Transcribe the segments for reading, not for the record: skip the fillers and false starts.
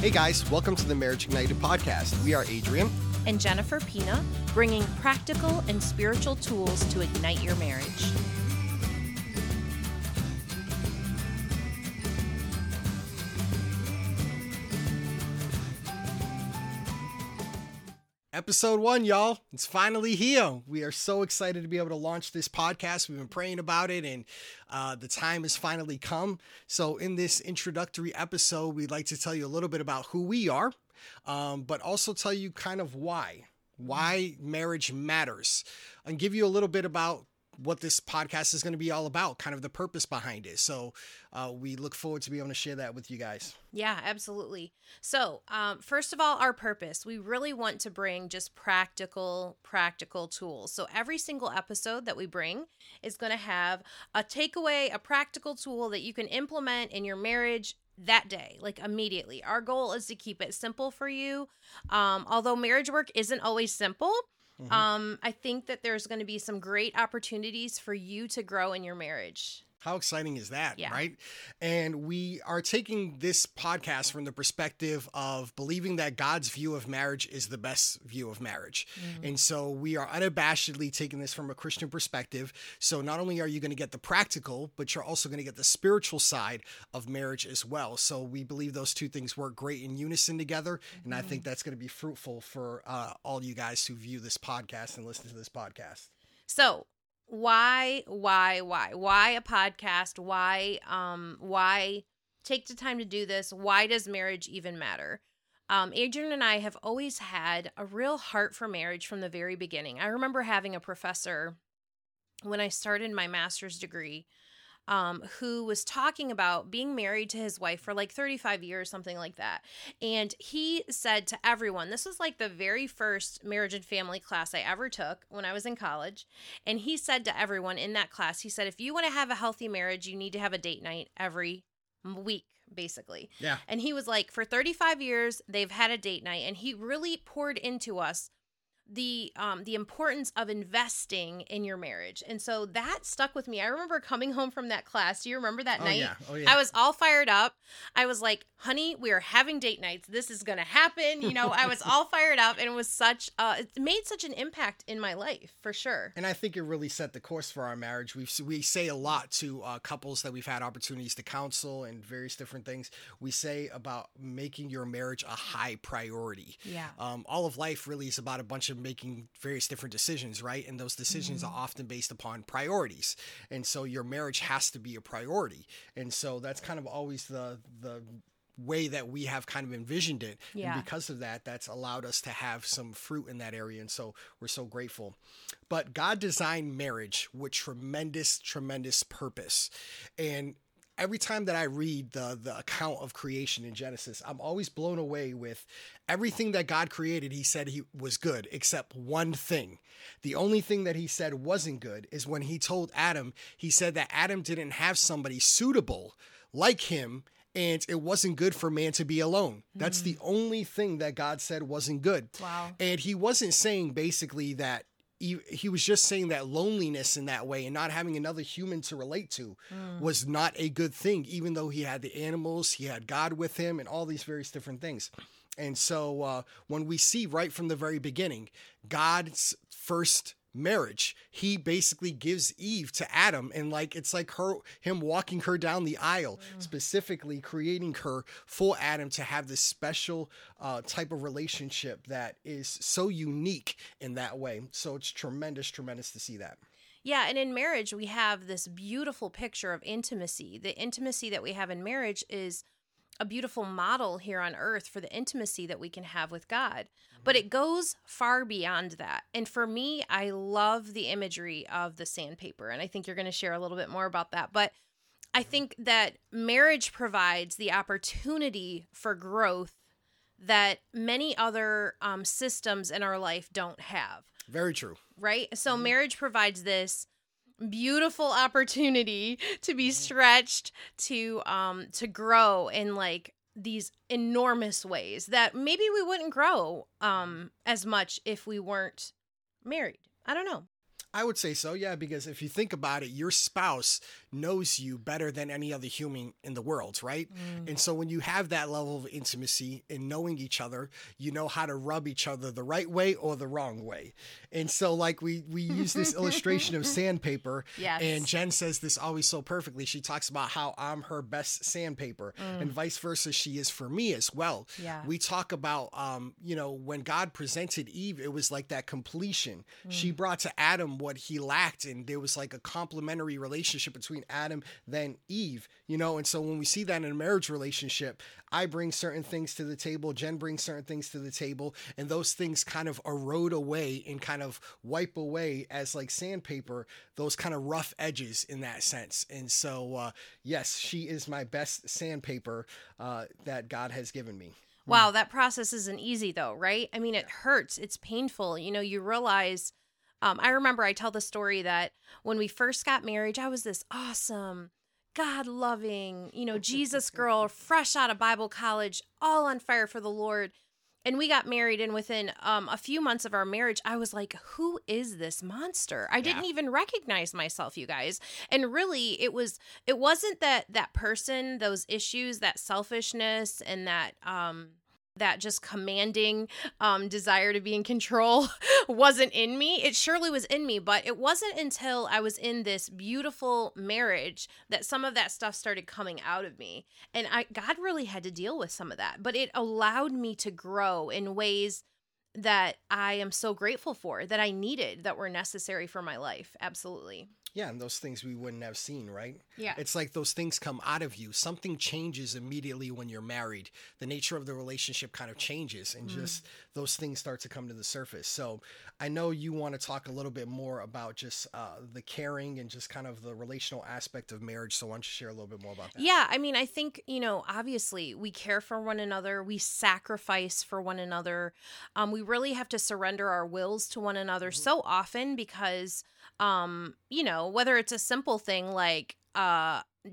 Hey guys, welcome to the Marriage Ignited podcast. We are Adrian and Jennifer Pina, bringing practical and spiritual tools to ignite your marriage. Episode 1, y'all. It's finally here. We are so excited to be able to launch this podcast. We've been praying about it, and the time has finally come. So in this introductory episode, we'd like to tell you a little bit about who we are, but also tell you kind of why marriage matters, and give you a little bit about what this podcast is going to be all about, kind of the purpose behind it. So we look forward to being able to share that with you guys. Yeah, absolutely. So first of all, our purpose, we really want to bring just practical tools. So every single episode that we bring is going to have a takeaway, a practical tool that you can implement in your marriage that day, like immediately. Our goal is to keep it simple for you. Although marriage work isn't always simple, mm-hmm. I think that there's going to be some great opportunities for you to grow in your marriage. How exciting is that, yeah. Right? And we are taking this podcast from the perspective of believing that God's view of marriage is the best view of marriage. Mm-hmm. And so we are unabashedly taking this from a Christian perspective. So not only are you going to get the practical, but you're also going to get the spiritual side of marriage as well. So we believe those two things work great in unison together. Mm-hmm. And I think that's going to be fruitful for all you guys who view this podcast and listen to this podcast. So Why a podcast? Why take the time to do this? Why does marriage even matter? Adrian and I have always had a real heart for marriage from the very beginning. I remember having a professor when I started my master's degree, who was talking about being married to his wife for like 35 years, something like that. And he said to everyone, this was like the very first marriage and family class I ever took when I was in college. And he said to everyone in that class, he said, if you want to have a healthy marriage, you need to have a date night every week, basically. Yeah. And he was like, for 35 years, they've had a date night. And he really poured into us the importance of investing in your marriage. And so that stuck with me. I remember coming home from that class. Do you remember that night? Yeah. Oh, yeah. I was all fired up. I was like, honey, we are having date nights. This is going to happen. You know, I was all fired up, and it was it made such an impact in my life for sure. And I think it really set the course for our marriage. We say a lot to couples that we've had opportunities to counsel and various different things. We say about making your marriage a high priority. Yeah. All of life really is about a bunch of making various different decisions, right? And those decisions mm-hmm. are often based upon priorities. And so your marriage has to be a priority. And so that's kind of always the way that we have kind of envisioned it. Yeah. And because of that, that's allowed us to have some fruit in that area. And so we're so grateful. But God designed marriage with tremendous, tremendous purpose. And every time that I read the account of creation in Genesis, I'm always blown away with everything that God created. He said he was good, except one thing. The only thing that he said wasn't good is when he told Adam, he said that Adam didn't have somebody suitable like him, and it wasn't good for man to be alone. That's the only thing that God said wasn't good. Wow. And he wasn't saying basically that he was just saying that loneliness in that way and not having another human to relate to was not a good thing, even though he had the animals, he had God with him and all these various different things. And so when we see right from the very beginning, God's first marriage, he basically gives Eve to Adam, and like it's like him walking her down the aisle, specifically creating her for Adam to have this special type of relationship that is so unique in that way. So it's tremendous to see that. Yeah, and in marriage we have this beautiful picture of intimacy. The intimacy that we have in marriage is a beautiful model here on earth for the intimacy that we can have with God. But it goes far beyond that. And for me, I love the imagery of the sandpaper. And I think you're going to share a little bit more about that. But I think that marriage provides the opportunity for growth that many other systems in our life don't have. Very true. Right? So marriage provides this beautiful opportunity to be stretched, to grow in like these enormous ways that maybe we wouldn't grow as much if we weren't married. I don't know. I would say so, yeah, because if you think about it, your spouse knows you better than any other human in the world, right? Mm. And so when you have that level of intimacy and knowing each other, you know how to rub each other the right way or the wrong way. And so like we use this illustration of sandpaper, yes. And Jen says this always so perfectly. She talks about how I'm her best sandpaper, and vice versa. She is for me as well. Yeah. We talk about, you know, when God presented Eve, it was like that completion. Mm. She brought to Adam what he lacked, and there was like a complementary relationship between Adam then Eve, you know. And so when we see that in a marriage relationship, I bring certain things to the table, Jen brings certain things to the table, and those things kind of erode away and kind of wipe away as like sandpaper, those kind of rough edges in that sense. And so, yes, she is my best sandpaper that God has given me. Wow, that process isn't easy though, right? I mean, it hurts. It's painful. You know, you realize, I remember I tell the story that when we first got married, I was this awesome, God-loving, you know, Jesus girl, fresh out of Bible college, all on fire for the Lord. And we got married, and within a few months of our marriage, I was like, who is this monster? I didn't even recognize myself, you guys. And really, it wasn't that person, those issues, that selfishness, and that just commanding desire to be in control wasn't in me. It surely was in me, but it wasn't until I was in this beautiful marriage that some of that stuff started coming out of me. And God really had to deal with some of that, but it allowed me to grow in ways that I am so grateful for, that I needed, that were necessary for my life. Absolutely. Yeah, and those things we wouldn't have seen, right? Yeah. It's like those things come out of you. Something changes immediately when you're married. The nature of the relationship kind of changes, and just those things start to come to the surface. So I know you want to talk a little bit more about just the caring and just kind of the relational aspect of marriage. So why don't you share a little bit more about that? Yeah, I mean, I think, you know, obviously we care for one another. We sacrifice for one another. We really have to surrender our wills to one another so often because, you know, whether it's a simple thing like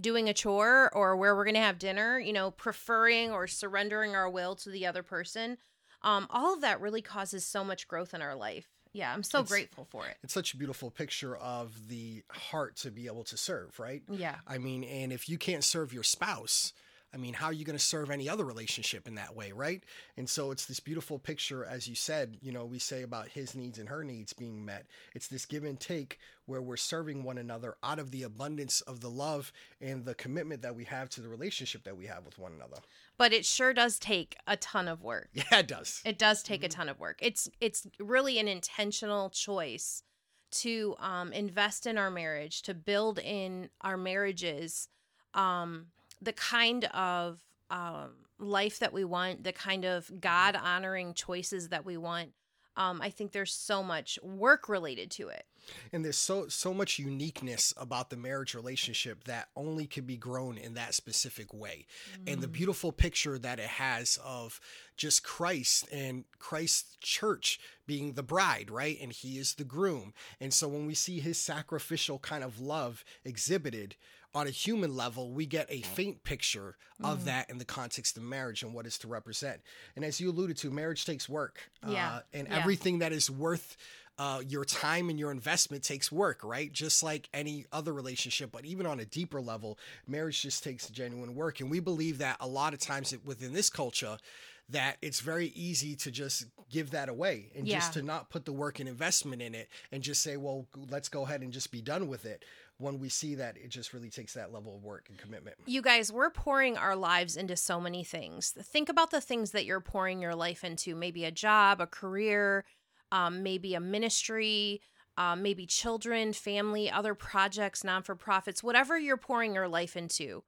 doing a chore or where we're going to have dinner, you know, preferring or surrendering our will to the other person, all of that really causes so much growth in our life. Yeah, I'm so grateful for it. It's such a beautiful picture of the heart to be able to serve, right? Yeah. I mean, and if you can't serve your spouse, I mean, how are you going to serve any other relationship in that way, right? And so it's this beautiful picture, as you said, you know, we say about his needs and her needs being met. It's this give and take where we're serving one another out of the abundance of the love and the commitment that we have to the relationship that we have with one another. But it sure does take a ton of work. Yeah, it does. It does take a ton of work. It's really an intentional choice to invest in our marriage, to build in our marriages, the kind of life that we want, the kind of God-honoring choices that we want. I think there's so much work related to it. And there's so much uniqueness about the marriage relationship that only can be grown in that specific way. Mm. And the beautiful picture that it has of just Christ and Christ's church being the bride, right? And he is the groom. And so when we see his sacrificial kind of love exhibited, on a human level, we get a faint picture of that in the context of marriage and what it's to represent. And as you alluded to, marriage takes work. And everything that is worth your time and your investment takes work, right? Just like any other relationship. But even on a deeper level, marriage just takes genuine work. And we believe that a lot of times within this culture, that it's very easy to just give that away and just to not put the work and investment in it and just say, well, let's go ahead and just be done with it. When we see that, it just really takes that level of work and commitment. You guys, we're pouring our lives into so many things. Think about the things that you're pouring your life into, maybe a job, a career, maybe a ministry, maybe children, family, other projects, non-for-profits, whatever you're pouring your life into.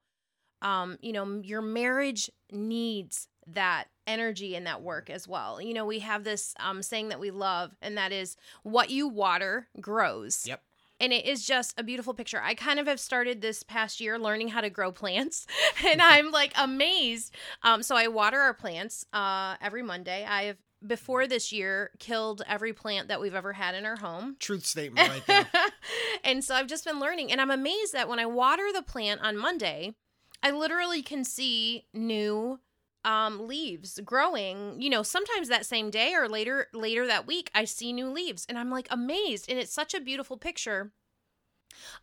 You know, your marriage needs that energy and that work as well. You know, we have this saying that we love, and that is, what you water grows. Yep. And it is just a beautiful picture. I kind of have started this past year learning how to grow plants, and I'm like amazed. So I water our plants every Monday. I have, before this year, killed every plant that we've ever had in our home. Truth statement right there. And so I've just been learning, and I'm amazed that when I water the plant on Monday, I literally can see new leaves growing, you know, sometimes that same day or later that week, I see new leaves and I'm like amazed. And it's such a beautiful picture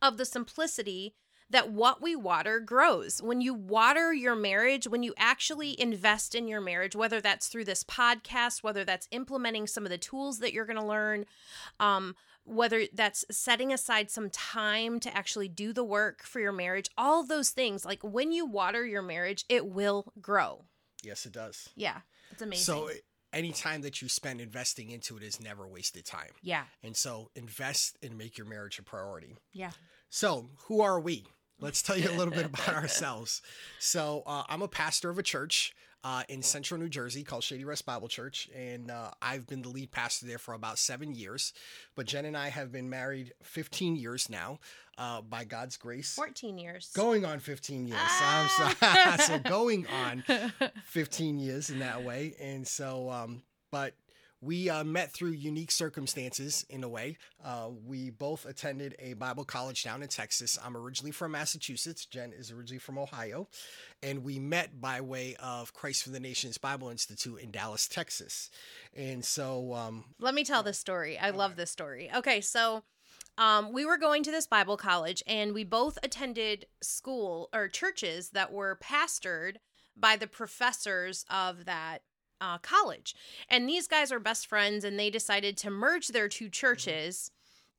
of the simplicity that what we water grows. When you water your marriage, when you actually invest in your marriage, whether that's through this podcast, whether that's implementing some of the tools that you're going to learn, whether that's setting aside some time to actually do the work for your marriage, all of those things, like when you water your marriage, it will grow. Yes, it does. Yeah, it's amazing. So any time that you spend investing into it is never wasted time. Yeah. And so invest and make your marriage a priority. Yeah. So who are we? Let's tell you a little bit about ourselves. So I'm a pastor of a church in central New Jersey called Shady Rest Bible Church. And I've been the lead pastor there for about 7 years. But Jen and I have been married 15 years now by God's grace. 14 years. Going on 15 years. Ah! I'm sorry. So going on 15 years in that way. And so, but we met through unique circumstances in a way. We both attended a Bible college down in Texas. I'm originally from Massachusetts. Jen is originally from Ohio. And we met by way of Christ for the Nations Bible Institute in Dallas, Texas. And so... let me tell this story. I love this story. Okay, so we were going to this Bible college and we both attended school or churches that were pastored by the professors of that college. And these guys are best friends and they decided to merge their two churches.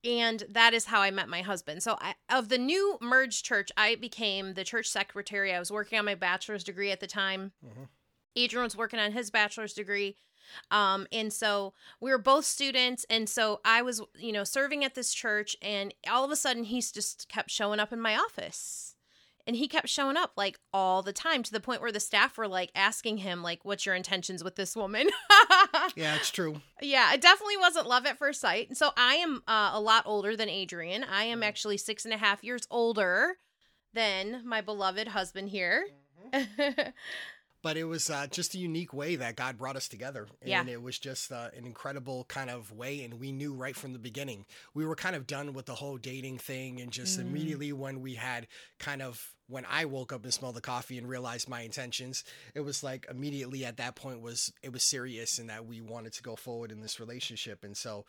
Mm-hmm. And that is how I met my husband. So of the new merged church, I became the church secretary. I was working on my bachelor's degree at the time. Mm-hmm. Adrian was working on his bachelor's degree. And so we were both students. And so I was, you know, serving at this church and all of a sudden he's just kept showing up in my office. And he kept showing up like all the time to the point where the staff were like asking him like, what's your intentions with this woman? Yeah, it's true. Yeah, it definitely wasn't love at first sight. And so I am a lot older than Adrian. I am actually 6.5 years older than my beloved husband here. Mm-hmm. But it was just a unique way that God brought us together. And yeah. It was just an incredible kind of way. And we knew right from the beginning, we were kind of done with the whole dating thing. And just immediately when we had kind of, when I woke up and smelled the coffee and realized my intentions, it was like immediately at that point it was serious and that we wanted to go forward in this relationship. And so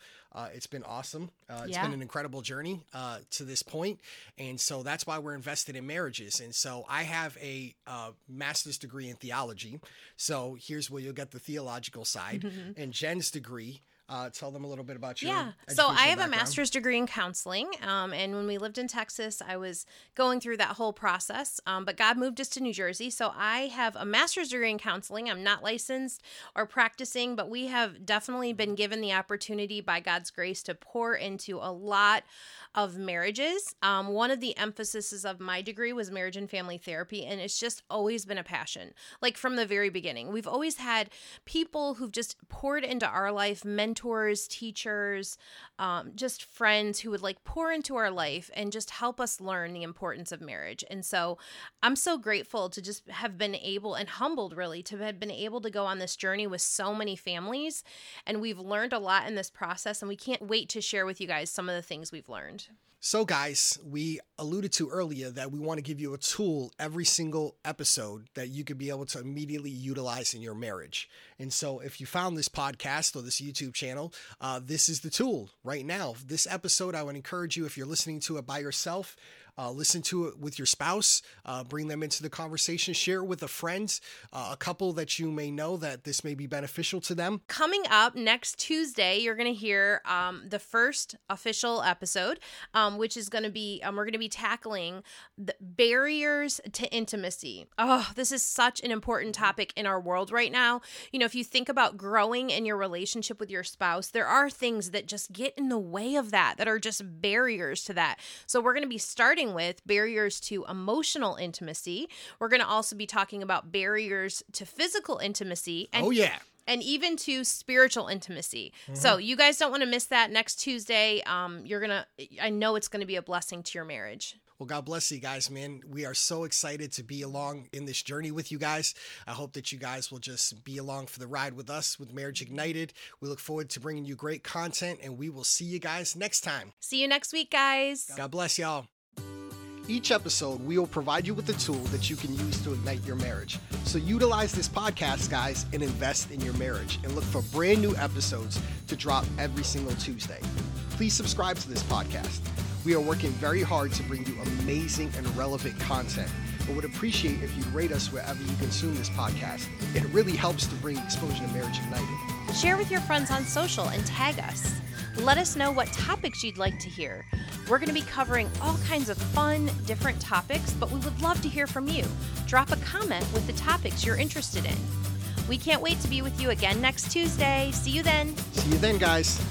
it's been awesome. It's been an incredible journey to this point. And so that's why we're invested in marriages. And so I have a master's degree in theology. So here's where you'll get the theological side. Mm-hmm. And Jen's degree. Tell them a little bit about your educational background. So I have a master's degree in counseling. And when we lived in Texas, I was going through that whole process. But God moved us to New Jersey. So I have a master's degree in counseling. I'm not licensed or practicing, but we have definitely been given the opportunity by God's grace to pour into a lot of marriages. One of the emphases of my degree was marriage and family therapy. And it's just always been a passion. Like from the very beginning, we've always had people who've just poured into our life, mentors, teachers, just friends who would like pour into our life and just help us learn the importance of marriage. And so I'm so grateful to just have been able and humbled really to have been able to go on this journey with so many families. And we've learned a lot in this process and we can't wait to share with you guys some of the things we've learned. So guys, we alluded to earlier that we want to give you a tool every single episode that you could be able to immediately utilize in your marriage. And so if you found this podcast or this YouTube channel, this is the tool right now. This episode, I would encourage you, if you're listening to it by yourself, listen to it with your spouse, bring them into the conversation, share it with a friend, a couple that you may know that this may be beneficial to them. Coming up next Tuesday, you're going to hear the first official episode, which is going to be, we're going to be tackling the barriers to intimacy. Oh, this is such an important topic in our world right now. You know, if you think about growing in your relationship with your spouse, there are things that just get in the way of that are just barriers to that. So we're going to be starting with barriers to emotional intimacy. We're going to also be talking about barriers to physical intimacy. And, and even to spiritual intimacy. Mm-hmm. So you guys don't want to miss that next Tuesday. I know it's going to be a blessing to your marriage. Well, God bless you guys, man. We are so excited to be along in this journey with you guys. I hope that you guys will just be along for the ride with us with Marriage Ignited. We look forward to bringing you great content and we will see you guys next time. See you next week, guys. God bless y'all. Each episode, we will provide you with a tool that you can use to ignite your marriage. So utilize this podcast, guys, and invest in your marriage. And look for brand new episodes to drop every single Tuesday. Please subscribe to this podcast. We are working very hard to bring you amazing and relevant content, but would appreciate if you rate us wherever you consume this podcast. It really helps to bring exposure to Marriage Ignited. Share with your friends on social and tag us. Let us know what topics you'd like to hear. We're going to be covering all kinds of fun, different topics, but we would love to hear from you. Drop a comment with the topics you're interested in. We can't wait to be with you again next Tuesday. See you then. See you then, guys.